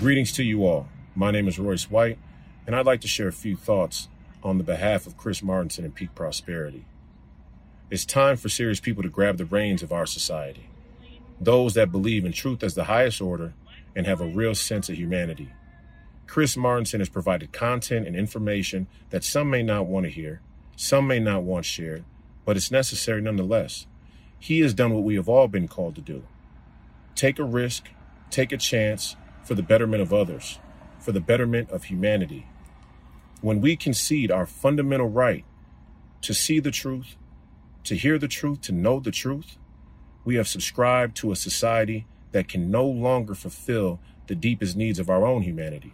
Greetings to you all. My name is Royce White, and I'd like to share a few thoughts on the behalf of Chris Martenson and Peak Prosperity. It's time for serious people to grab the reins of our society. Those that believe in truth as the highest order and have a real sense of humanity. Chris Martenson has provided content and information that some may not want to hear, some may not want shared, but it's necessary nonetheless. He has done what we have all been called to do. Take a risk, take a chance, for the betterment of others, for the betterment of humanity. When we concede our fundamental right to see the truth, to hear the truth, to know the truth, we have subscribed to a society that can no longer fulfill the deepest needs of our own humanity.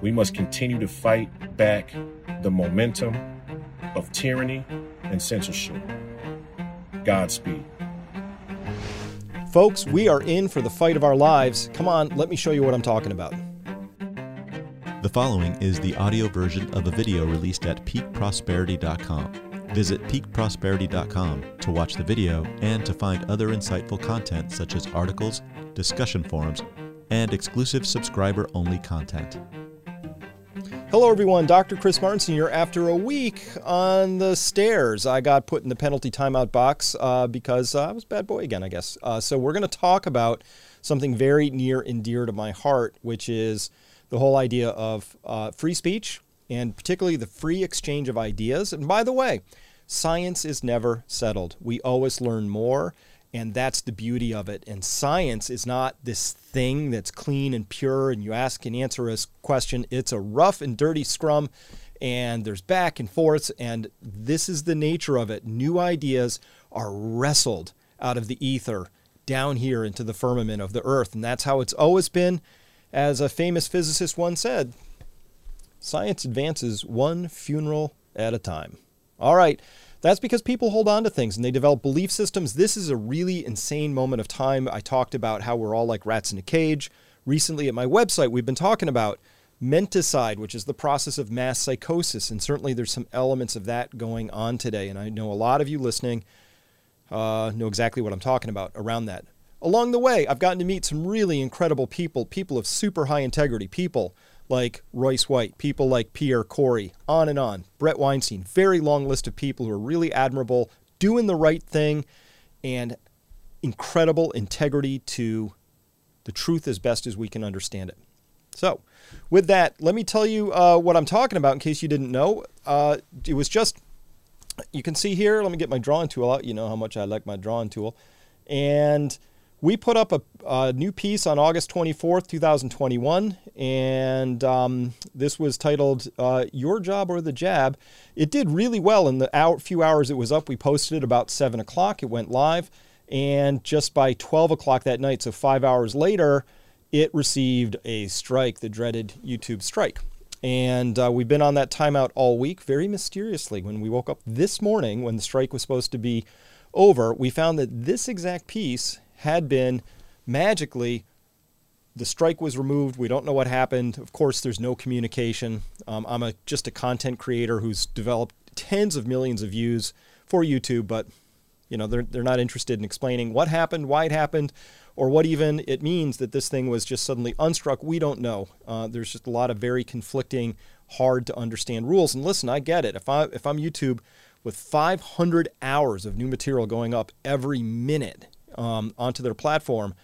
We must continue to fight back the momentum of tyranny and censorship. Godspeed. Folks, we are in for the fight of our lives. Come on, let me show you what I'm talking about. The following is the audio version of a video released at peakprosperity.com. Visit peakprosperity.com to watch the video and to find other insightful content such as articles, discussion forums, and exclusive subscriber-only content. Hello, everyone. Dr. Chris Martenson here. After a week on the stairs, I got put in the penalty timeout box because I was a bad boy again, I guess. So we're going to talk about something very near and dear to my heart, which is the whole idea of free speech and particularly the free exchange of ideas. And by the way, science is never settled. We always learn more, and that's the beauty of it. And science is not this thing that's clean and pure and you ask and answer a question. It's a rough and dirty scrum, and there's back and forths, and this is the nature of it. New ideas are wrestled out of the ether down here into the firmament of the earth, and that's how it's always been. As a famous physicist once said, science advances one funeral at a time. All right. That's because people hold on to things and they develop belief systems. This is a really insane moment of time. I talked about how we're all like rats in a cage. Recently at my website, we've been talking about menticide, which is the process of mass psychosis. And certainly there's some elements of that going on today. And I know a lot of you listening know exactly what I'm talking about around that. Along the way, I've gotten to meet some really incredible people, people of super high integrity, people like Royce White, people like Pierre Kory, on and on. Brett Weinstein, very long list of people who are really admirable, doing the right thing, and incredible integrity to the truth as best as we can understand it. So with that, let me tell you what I'm talking about in case you didn't know. It was just, you can see here, let me get my drawing tool out. You know how much I like my drawing tool. And we put up a new piece on August 24th, 2021, and this was titled, Your Job or the Jab. It did really well in the few hours it was up. We posted it about 7 o'clock. It went live, and just by 12 o'clock that night, so 5 hours later, it received a strike, the dreaded YouTube strike. And we've been on that timeout all week. Very mysteriously, when we woke up this morning, when the strike was supposed to be over, we found that this exact piece had been magically, the strike was removed. We don't know what happened. Of course, there's no communication. I'm just a content creator who's developed tens of millions of views for YouTube, but you know they're not interested in explaining what happened, why it happened, or what even it means that this thing was just suddenly unstruck. We don't know. There's just a lot of very conflicting, hard to understand rules. And listen, I get it. If I'm YouTube with 500 hours of new material going up every minute onto their platform,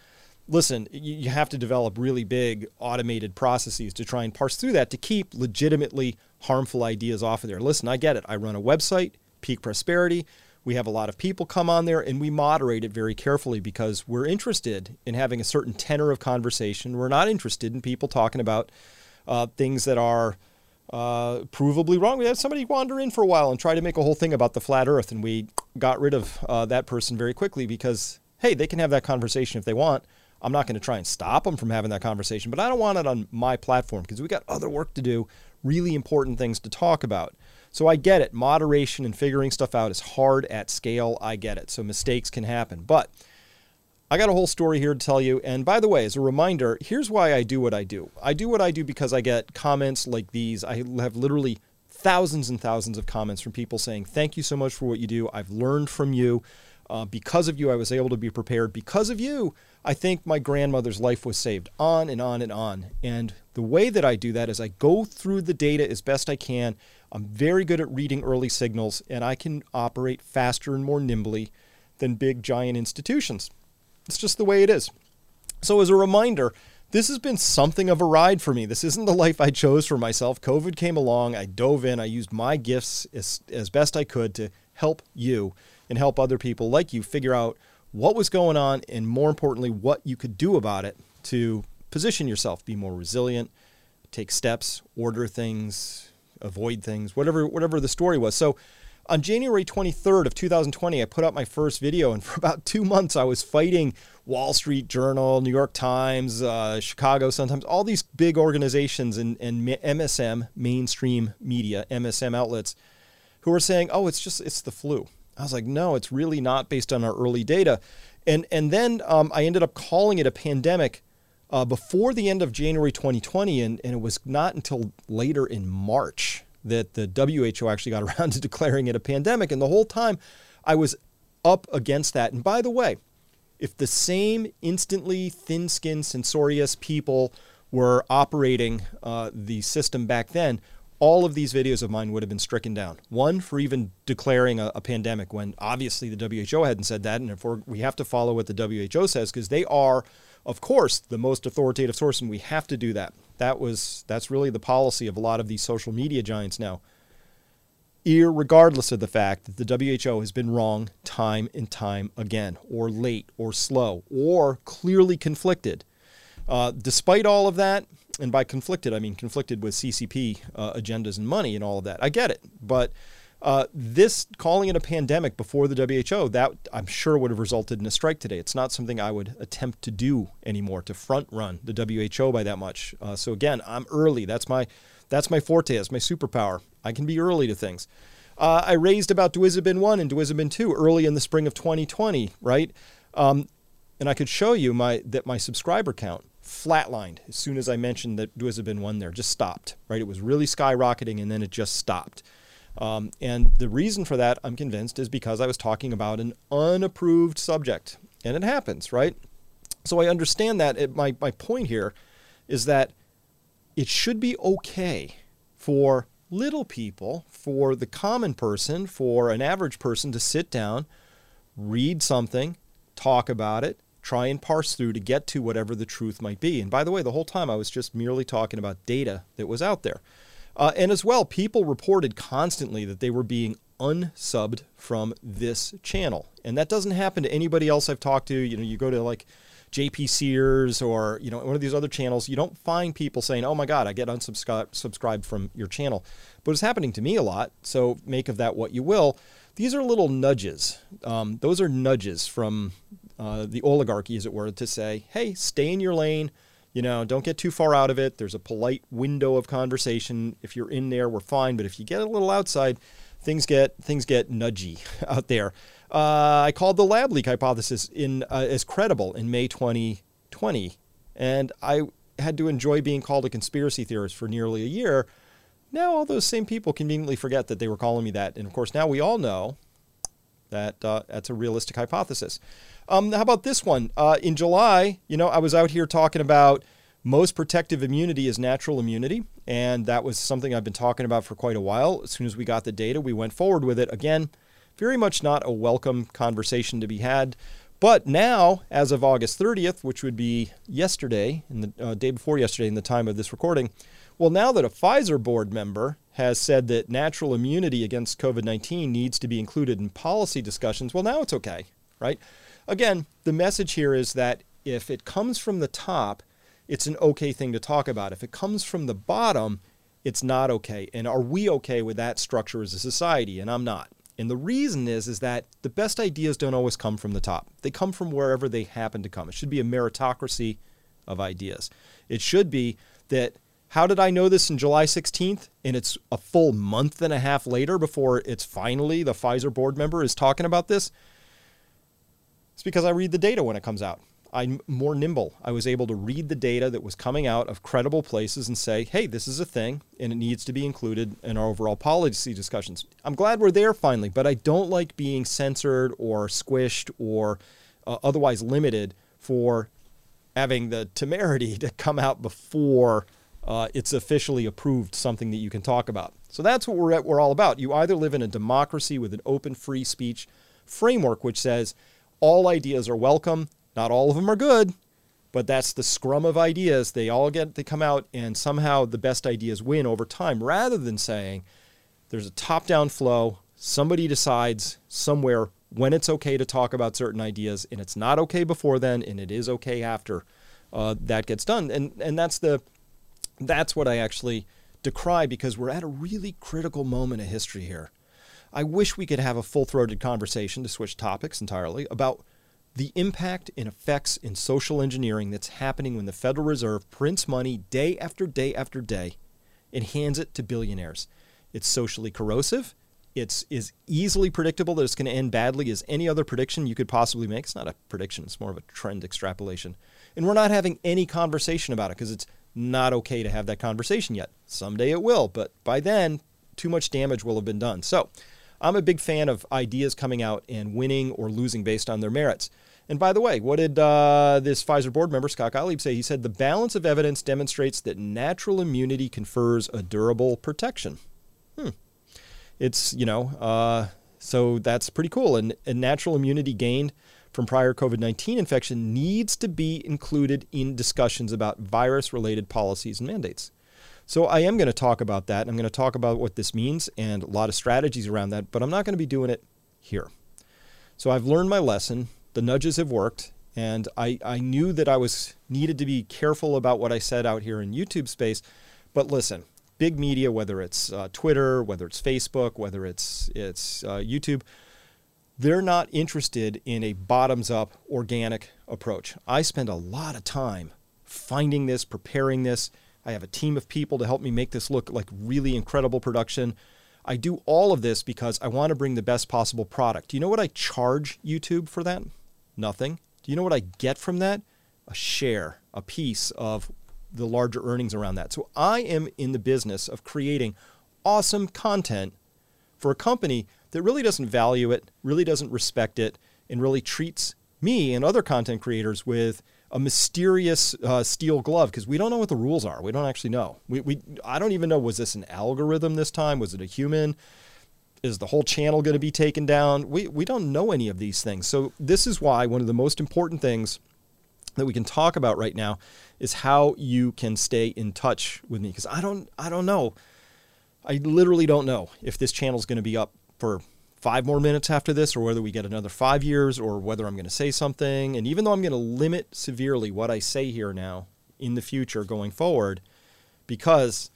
listen, you have to develop really big automated processes to try and parse through that to keep legitimately harmful ideas off of there. Listen, I get it. I run a website, Peak Prosperity. We have a lot of people come on there, and we moderate it very carefully because we're interested in having a certain tenor of conversation. We're not interested in people talking about things that are provably wrong. We had somebody wander in for a while and try to make a whole thing about the flat earth, and we got rid of that person very quickly because, hey, they can have that conversation if they want. I'm not going to try and stop them from having that conversation, but I don't want it on my platform because we got other work to do, really important things to talk about. So I get it. Moderation and figuring stuff out is hard at scale. I get it. So mistakes can happen. But I got a whole story here to tell you. And by the way, as a reminder, here's why I do what I do. I do what I do because I get comments like these. I have literally thousands and thousands of comments from people saying, thank you so much for what you do. I've learned from you. Because of you, I was able to be prepared. Because of you, I think my grandmother's life was saved, on and on and on. And the way that I do that is I go through the data as best I can. I'm very good at reading early signals, and I can operate faster and more nimbly than big, giant institutions. It's just the way it is. So as a reminder, this has been something of a ride for me. This isn't the life I chose for myself. COVID came along. I dove in. I used my gifts as best I could to help you and help other people like you figure out what was going on and, more importantly, what you could do about it to position yourself, be more resilient, take steps, order things, avoid things, whatever the story was. So on January 23rd of 2020, I put out my first video, and for about 2 months, I was fighting Wall Street Journal, New York Times, Chicago Sun-Times, all these big organizations and MSM, mainstream media, MSM outlets, who were saying, oh, it's the flu. I was like, no, it's really not based on our early data. And then I ended up calling it a pandemic before the end of January 2020, and it was not until later in March that the WHO actually got around to declaring it a pandemic. And the whole time I was up against that. And by the way, if the same instantly thin-skinned, censorious people were operating the system back then, all of these videos of mine would have been stricken down. One for even declaring a pandemic when obviously the WHO hadn't said that. And therefore we have to follow what the WHO says because they are, of course, the most authoritative source, and we have to do that. That's really the policy of a lot of these social media giants now, irregardless of the fact that the WHO has been wrong time and time again, or late, or slow, or clearly conflicted. Despite all of that, and by conflicted, I mean conflicted with CCP agendas and money and all of that. I get it. But this, calling it a pandemic before the WHO, that I'm sure would have resulted in a strike today. It's not something I would attempt to do anymore, to front run the WHO by that much. So again, I'm early. That's my forte. That's my superpower. I can be early to things. I raised about Dwizabin 1 and Dwizabin 2 early in the spring of 2020, right? And I could show you that my subscriber count flatlined as soon as I mentioned that Dwizabin 1 there, just stopped, right? It was really skyrocketing, and then it just stopped. And the reason for that, I'm convinced, is because I was talking about an unapproved subject. And it happens, right? So I understand that. My point here is that it should be okay for little people, for the common person, for an average person to sit down, read something, talk about it, try and parse through to get to whatever the truth might be. And by the way, the whole time I was just merely talking about data that was out there. And as well, people reported constantly that they were being unsubbed from this channel. And that doesn't happen to anybody else I've talked to. You know, you go to like J.P. Sears or, you know, one of these other channels, you don't find people saying, oh my God, I get unsubscribed from your channel. But it's happening to me a lot. So make of that what you will. These are little nudges. Those are nudges from the oligarchy, as it were, to say, hey, stay in your lane. You know, don't get too far out of it. There's a polite window of conversation. If you're in there, we're fine. But if you get a little outside, things get nudgy out there. I called the lab leak hypothesis as credible in May 2020. And I had to enjoy being called a conspiracy theorist for nearly a year. Now all those same people conveniently forget that they were calling me that. And, of course, now we all know that that's a realistic hypothesis. How about this one? In July, you know, I was out here talking about most protective immunity is natural immunity. And that was something I've been talking about for quite a while. As soon as we got the data, we went forward with it. Again, very much not a welcome conversation to be had. But now, as of August 30th, which would be yesterday, and the day before yesterday in the time of this recording, well, now that a Pfizer board member has said that natural immunity against COVID-19 needs to be included in policy discussions, well, now it's okay, right? Again, the message here is that if it comes from the top, it's an okay thing to talk about. If it comes from the bottom, it's not okay. And are we okay with that structure as a society? And I'm not. And the reason is that the best ideas don't always come from the top. They come from wherever they happen to come. It should be a meritocracy of ideas. It should be that, how did I know this in July 16th? And it's a full month and a half later before it's finally the Pfizer board member is talking about this. It's because I read the data when it comes out. I'm more nimble. I was able to read the data that was coming out of credible places and say, hey, this is a thing, and it needs to be included in our overall policy discussions. I'm glad we're there finally, but I don't like being censored or squished or otherwise limited for having the temerity to come out before it's officially approved, something that you can talk about. So that's what we're all about. You either live in a democracy with an open free speech framework, which says all ideas are welcome. Not all of them are good, but that's the scrum of ideas. They all come out, and somehow the best ideas win over time, rather than saying there's a top-down flow. Somebody decides somewhere when it's okay to talk about certain ideas, and it's not okay before then, and it is okay after that gets done. And that's what I actually decry, because we're at a really critical moment of history here. I wish we could have a full-throated conversation, to switch topics entirely, about the impact and effects in social engineering that's happening when the Federal Reserve prints money day after day after day and hands it to billionaires. It's socially corrosive. It's as easily predictable that it's going to end badly as any other prediction you could possibly make. It's not a prediction. It's more of a trend extrapolation. And we're not having any conversation about it because it's not okay to have that conversation yet. Someday it will, but by then, too much damage will have been done. So I'm a big fan of ideas coming out and winning or losing based on their merits. And by the way, what did this Pfizer board member, Scott Gottlieb, say? He said, the balance of evidence demonstrates that natural immunity confers a durable protection. It's, so that's pretty cool. And natural immunity gained from prior COVID-19 infection needs to be included in discussions about virus-related policies and mandates. So I am going to talk about that. I'm going to talk about what this means and a lot of strategies around that, but I'm not going to be doing it here. So I've learned my lesson. The nudges have worked, and I knew that I needed to be careful about what I said out here in YouTube space. But listen, big media, whether it's Twitter, whether it's Facebook, whether it's YouTube, they're not interested in a bottoms-up organic approach. I spend a lot of time finding this, preparing this. I have a team of people to help me make this look like really incredible production. I do all of this because I want to bring the best possible product. Do you know what I charge YouTube for that? Nothing. Do you know what I get from that? A share, a piece of the larger earnings around that. So I am in the business of creating awesome content for a company that really doesn't value it, really doesn't respect it, and really treats me and other content creators with a mysterious steel glove, because we don't know what the rules are. We don't actually know. I don't even know, was this an algorithm this time? Was it a human? Is the whole channel going to be taken down? We don't know any of these things. So this is why one of the most important things that we can talk about right now is how you can stay in touch with me, because I don't know. I literally don't know if this channel is going to be up for 5 more minutes after this, or whether we get another 5 years, or whether I'm going to say something. And even though I'm going to limit severely what I say here now in the future going forward, because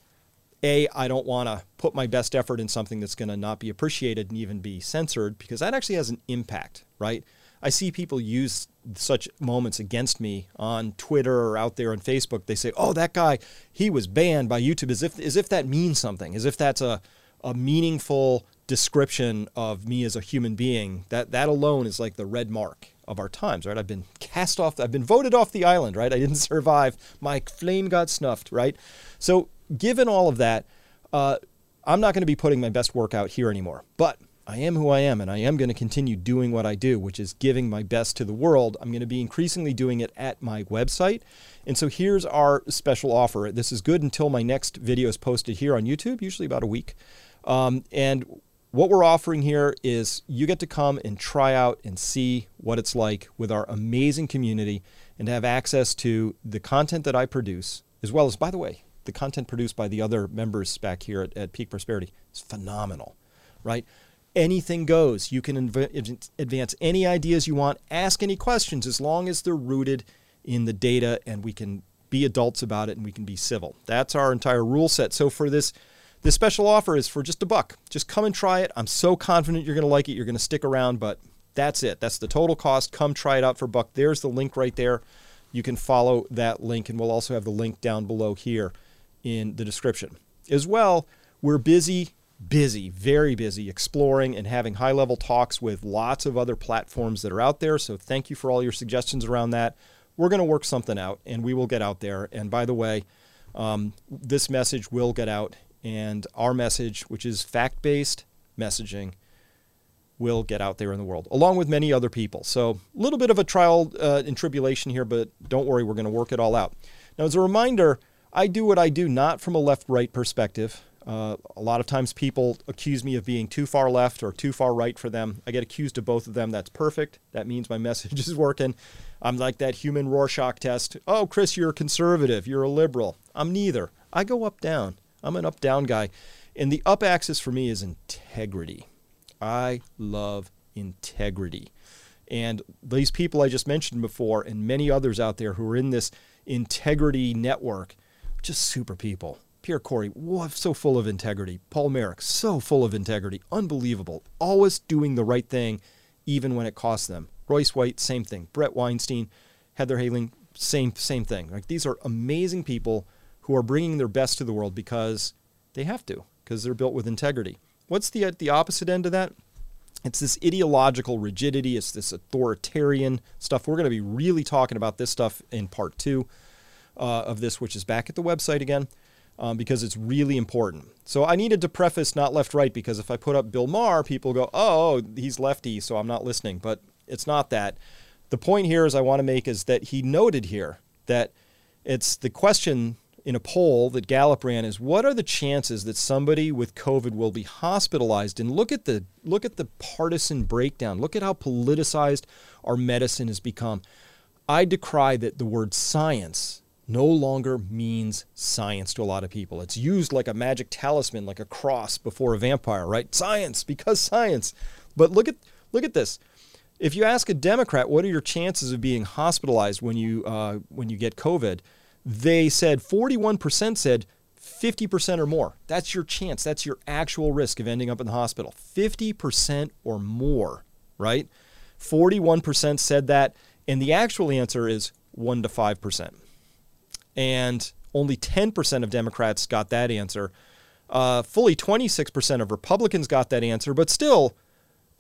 A, I don't want to put my best effort in something that's going to not be appreciated and even be censored, because that actually has an impact, right? I see people use such moments against me on Twitter or out there on Facebook. They say, oh, that guy, he was banned by YouTube, as if that means something, as if that's a meaningful description of me as a human being. That alone is like the red mark of our times, right? I've been cast off. I've been voted off the island, right? I didn't survive. My flame got snuffed, right? So given all of that, I'm not going to be putting my best work out here anymore, but I am who I am, and I am going to continue doing what I do, which is giving my best to the world. I'm going to be increasingly doing it at my website. And so here's our special offer. This is good until my next video is posted here on YouTube, usually about a week. And what we're offering here is you get to come and try out and see what it's like with our amazing community and to have access to the content that I produce, as well as, by the way, the content produced by the other members back here at Peak Prosperity. It's phenomenal, right? Anything goes. You can advance any ideas you want, ask any questions, as long as they're rooted in the data and we can be adults about it and we can be civil. That's our entire rule set. So for this special offer is for just $1. Just come and try it. I'm so confident you're going to like it. You're going to stick around, but that's it. That's the total cost. Come try it out for $1. There's the link right there. You can follow that link, and we'll also have the link down below here in the description. As well, we're busy, very busy exploring and having high-level talks with lots of other platforms that are out there. So thank you for all your suggestions around that. we're going to work something out, and we will get out there. And by the way, this message will get out, and our message, which is fact-based messaging, will get out there in the world, along with many other people. So a little bit of a trial and tribulation here, but don't worry, we're going to work it all out. Now, as a reminder, I do what I do not from a left-right perspective. A lot of times people accuse me of being too far left or too far right for them. I get accused of both of them. That's perfect. That means my message is working. I'm like that human Rorschach test. Oh, Chris, you're a conservative. You're a liberal. I'm neither. I go up-down. I'm an up-down guy. And the up axis for me is integrity. I love integrity. And these people I just mentioned before and many others out there who are in this integrity network, just super people. Pierre Kory, so full of integrity. Paul Merrick, so full of integrity. Unbelievable. Always doing the right thing, even when it costs them. Royce White, same thing. Brett Weinstein, Heather Heyling, same thing. Like, these are amazing people who are bringing their best to the world because they have to, because they're built with integrity. What's the opposite end of that? It's this ideological rigidity. It's this authoritarian stuff. We're going to be really talking about this stuff in part 2 of this, which is back at the website again. Because it's really important. So I needed to preface not left-right, because if I put up Bill Maher, people go, oh, he's lefty, so I'm not listening. But it's not that. The point here is I want to make is that he noted here that it's the question in a poll that Gallup ran is, what are the chances that somebody with COVID will be hospitalized? And look at the partisan breakdown. Look at how politicized our medicine has become. I decry that the word science no longer means science to a lot of people. It's used like a magic talisman, like a cross before a vampire, right? Science, because science. But look at this. If you ask a Democrat, what are your chances of being hospitalized when you get COVID? They said 41% said 50% or more. That's your chance. That's your actual risk of ending up in the hospital. 50% or more, right? 41% said that, and the actual answer is 1 to 5%. And only 10% of Democrats got that answer. Fully 26% of Republicans got that answer, but still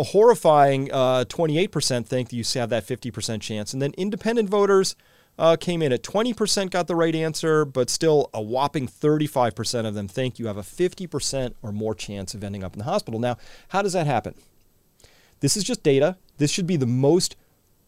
a horrifying 28% think that you have that 50% chance. And then independent voters came in at 20%, got the right answer, but still a whopping 35% of them think you have a 50% or more chance of ending up in the hospital. Now, how does that happen? This is just data. This should be the most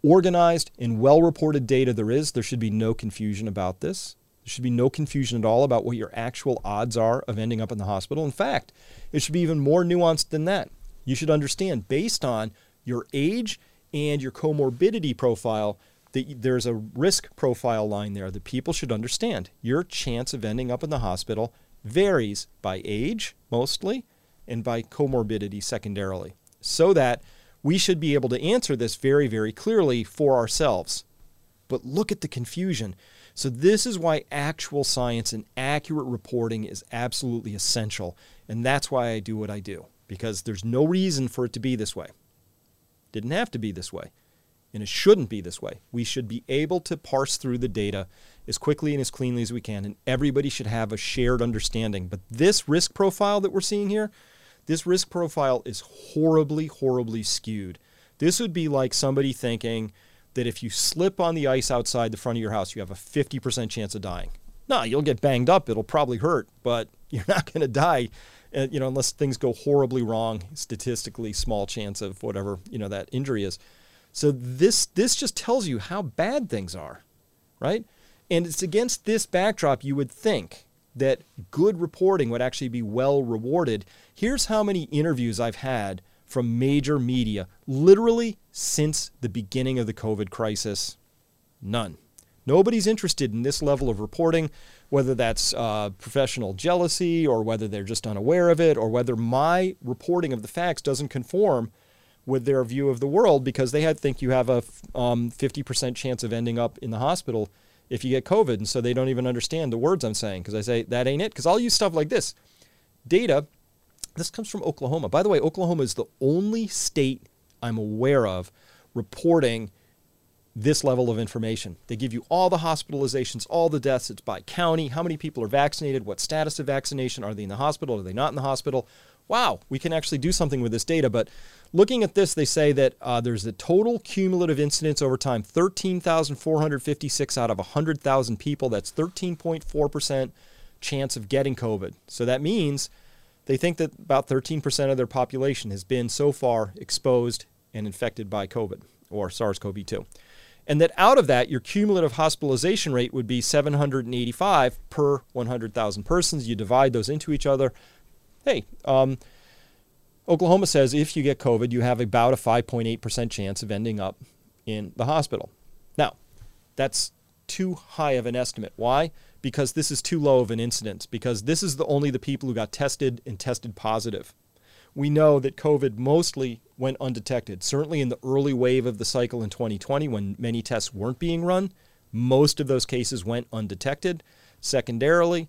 organized and well-reported data there is. There should be no confusion about this. There should be no confusion at all about what your actual odds are of ending up in the hospital. In fact, it should be even more nuanced than that. You should understand, based on your age and your comorbidity profile, that there's a risk profile line there that people should understand. Your chance of ending up in the hospital varies by age, mostly, and by comorbidity secondarily, so that we should be able to answer this very, very clearly for ourselves. But look at the confusion. So this is why actual science and accurate reporting is absolutely essential. And that's why I do what I do, because there's no reason for it to be this way. Didn't have to be this way. And it shouldn't be this way. We should be able to parse through the data as quickly and as cleanly as we can. And everybody should have a shared understanding. But this risk profile that we're seeing here, this risk profile is horribly, horribly skewed. This would be like somebody thinking that if you slip on the ice outside the front of your house, you have a 50% chance of dying. No, you'll get banged up. It'll probably hurt, but you're not going to die, unless things go horribly wrong, statistically small chance of whatever, that injury is. So this just tells you how bad things are, right? And it's against this backdrop you would think that good reporting would actually be well rewarded. Here's how many interviews I've had from major media, literally since the beginning of the COVID crisis. None. Nobody's interested in this level of reporting, whether that's professional jealousy or whether they're just unaware of it or whether my reporting of the facts doesn't conform with their view of the world, because they think you have a 50% chance of ending up in the hospital if you get COVID. And so they don't even understand the words I'm saying, because I say that ain't it. Because I'll use stuff like this. Data, this comes from Oklahoma. By the way, Oklahoma is the only state I'm aware of reporting this level of information. They give you all the hospitalizations, all the deaths. It's by county. How many people are vaccinated? What status of vaccination? Are they in the hospital? Are they not in the hospital? wow, we can actually do something with this data. But looking at this, they say that there's a total cumulative incidence over time, 13,456 out of 100,000 people. That's 13.4% chance of getting COVID. So that means they think that about 13% of their population has been so far exposed and infected by COVID or SARS-CoV-2. And that out of that, your cumulative hospitalization rate would be 785 per 100,000 persons. You divide those into each other. Hey, Oklahoma says if you get COVID, you have about a 5.8% chance of ending up in the hospital. Now, that's too high of an estimate. Why? Because this is too low of an incidence, because this is only the people who got tested and tested positive. We know that COVID mostly went undetected. Certainly in the early wave of the cycle in 2020, when many tests weren't being run, most of those cases went undetected. Secondarily,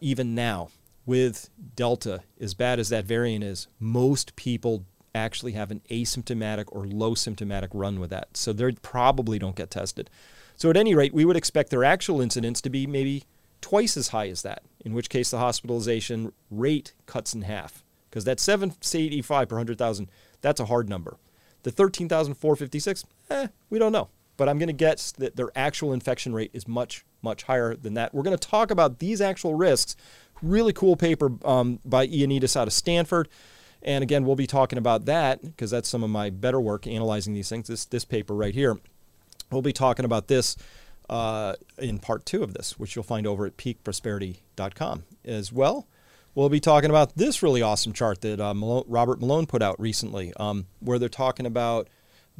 even now, with Delta, as bad as that variant is, most people actually have an asymptomatic or low symptomatic run with that. So they probably don't get tested. So at any rate, we would expect their actual incidence to be maybe twice as high as that, in which case the hospitalization rate cuts in half. Because that 785 per 100,000, that's a hard number. The 13,456, we don't know. But I'm going to guess that their actual infection rate is much, much higher than that. We're going to talk about these actual risks. Really cool paper by Ioannidis out of Stanford. And again, we'll be talking about that because that's some of my better work analyzing these things. This paper right here. We'll be talking about this in part two of this, which you'll find over at peakprosperity.com as well. We'll be talking about this really awesome chart that Robert Malone put out recently, where they're talking about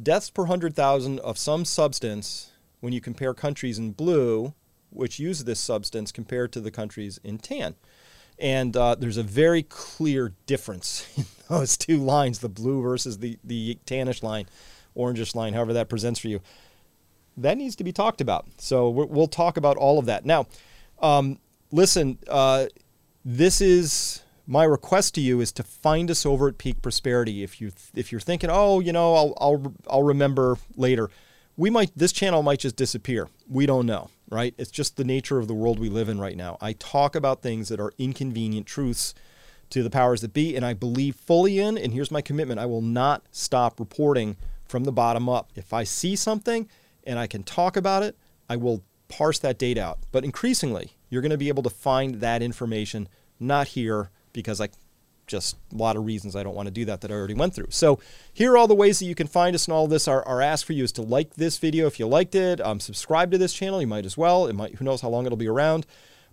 deaths per 100,000 of some substance when you compare countries in blue, which use this substance, compared to the countries in tan. And there's a very clear difference in those two lines, the blue versus the tannish line, orangish line, however that presents for you. That needs to be talked about. So we'll talk about all of that. Now, listen, this is my request to you, is to find us over at Peak Prosperity. If you're thinking, oh, you know, I'll remember later, this channel might just disappear. We don't know, right? It's just the nature of the world we live in right now. I talk about things that are inconvenient truths to the powers that be, and I believe fully in. And here's my commitment: I will not stop reporting from the bottom up. If I see something and I can talk about it, I will parse that data out. But increasingly, you're going to be able to find that information, not here, because a lot of reasons I don't want to do that I already went through. So here are all the ways that you can find us and all of this. Our ask for you is to like this video if you liked it, subscribe to this channel, you might as well. Who knows how long it'll be around.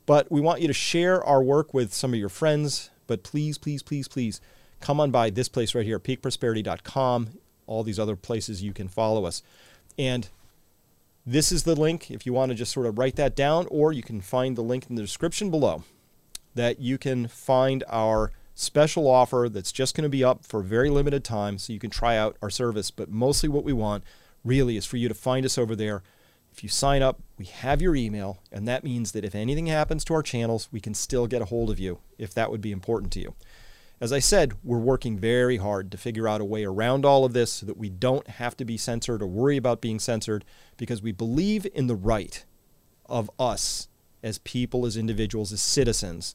But we want you to share our work with some of your friends. But please, please, please, please, come on by this place right here, peakprosperity.com, all these other places you can follow us. And this is the link if you want to just sort of write that down, or you can find the link in the description below that you can find our special offer that's just going to be up for a very limited time, so you can try out our service. But mostly what we want really is for you to find us over there. If you sign up, we have your email, and that means that if anything happens to our channels, we can still get a hold of you if that would be important to you. As I said, we're working very hard to figure out a way around all of this so that we don't have to be censored or worry about being censored, because we believe in the right of us as people, as individuals, as citizens,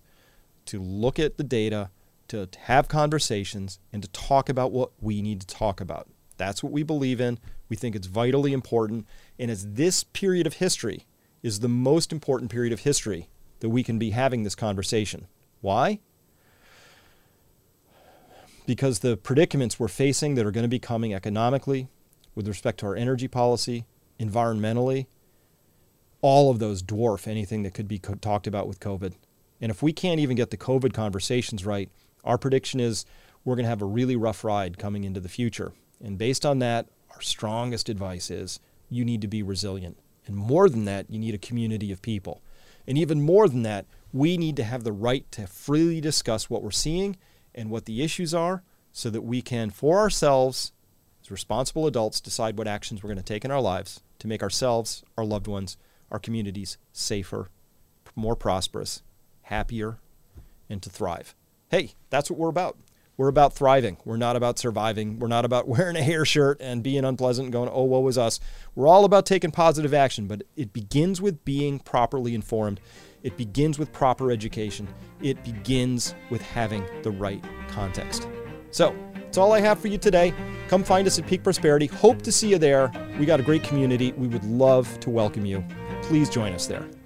to look at the data, to have conversations, and to talk about what we need to talk about. That's what we believe in. We think it's vitally important. And as this period of history is the most important period of history that we can be having this conversation. Why? Because the predicaments we're facing that are going to be coming economically, with respect to our energy policy, environmentally, all of those dwarf anything that could be talked about with COVID. And if we can't even get the COVID conversations right, our prediction is we're going to have a really rough ride coming into the future. And based on that, our strongest advice is you need to be resilient. And more than that, you need a community of people. And even more than that, we need to have the right to freely discuss what we're seeing and what the issues are, so that we can, for ourselves, as responsible adults, decide what actions we're going to take in our lives to make ourselves, our loved ones, our communities safer, more prosperous, happier, and to thrive. Hey, that's what we're about. We're about thriving. We're not about surviving. We're not about wearing a hair shirt and being unpleasant and going, oh, woe is us. We're all about taking positive action, but it begins with being properly informed. It begins with proper education. It begins with having the right context. So that's all I have for you today. Come find us at Peak Prosperity. Hope to see you there. We got a great community. We would love to welcome you. Please join us there.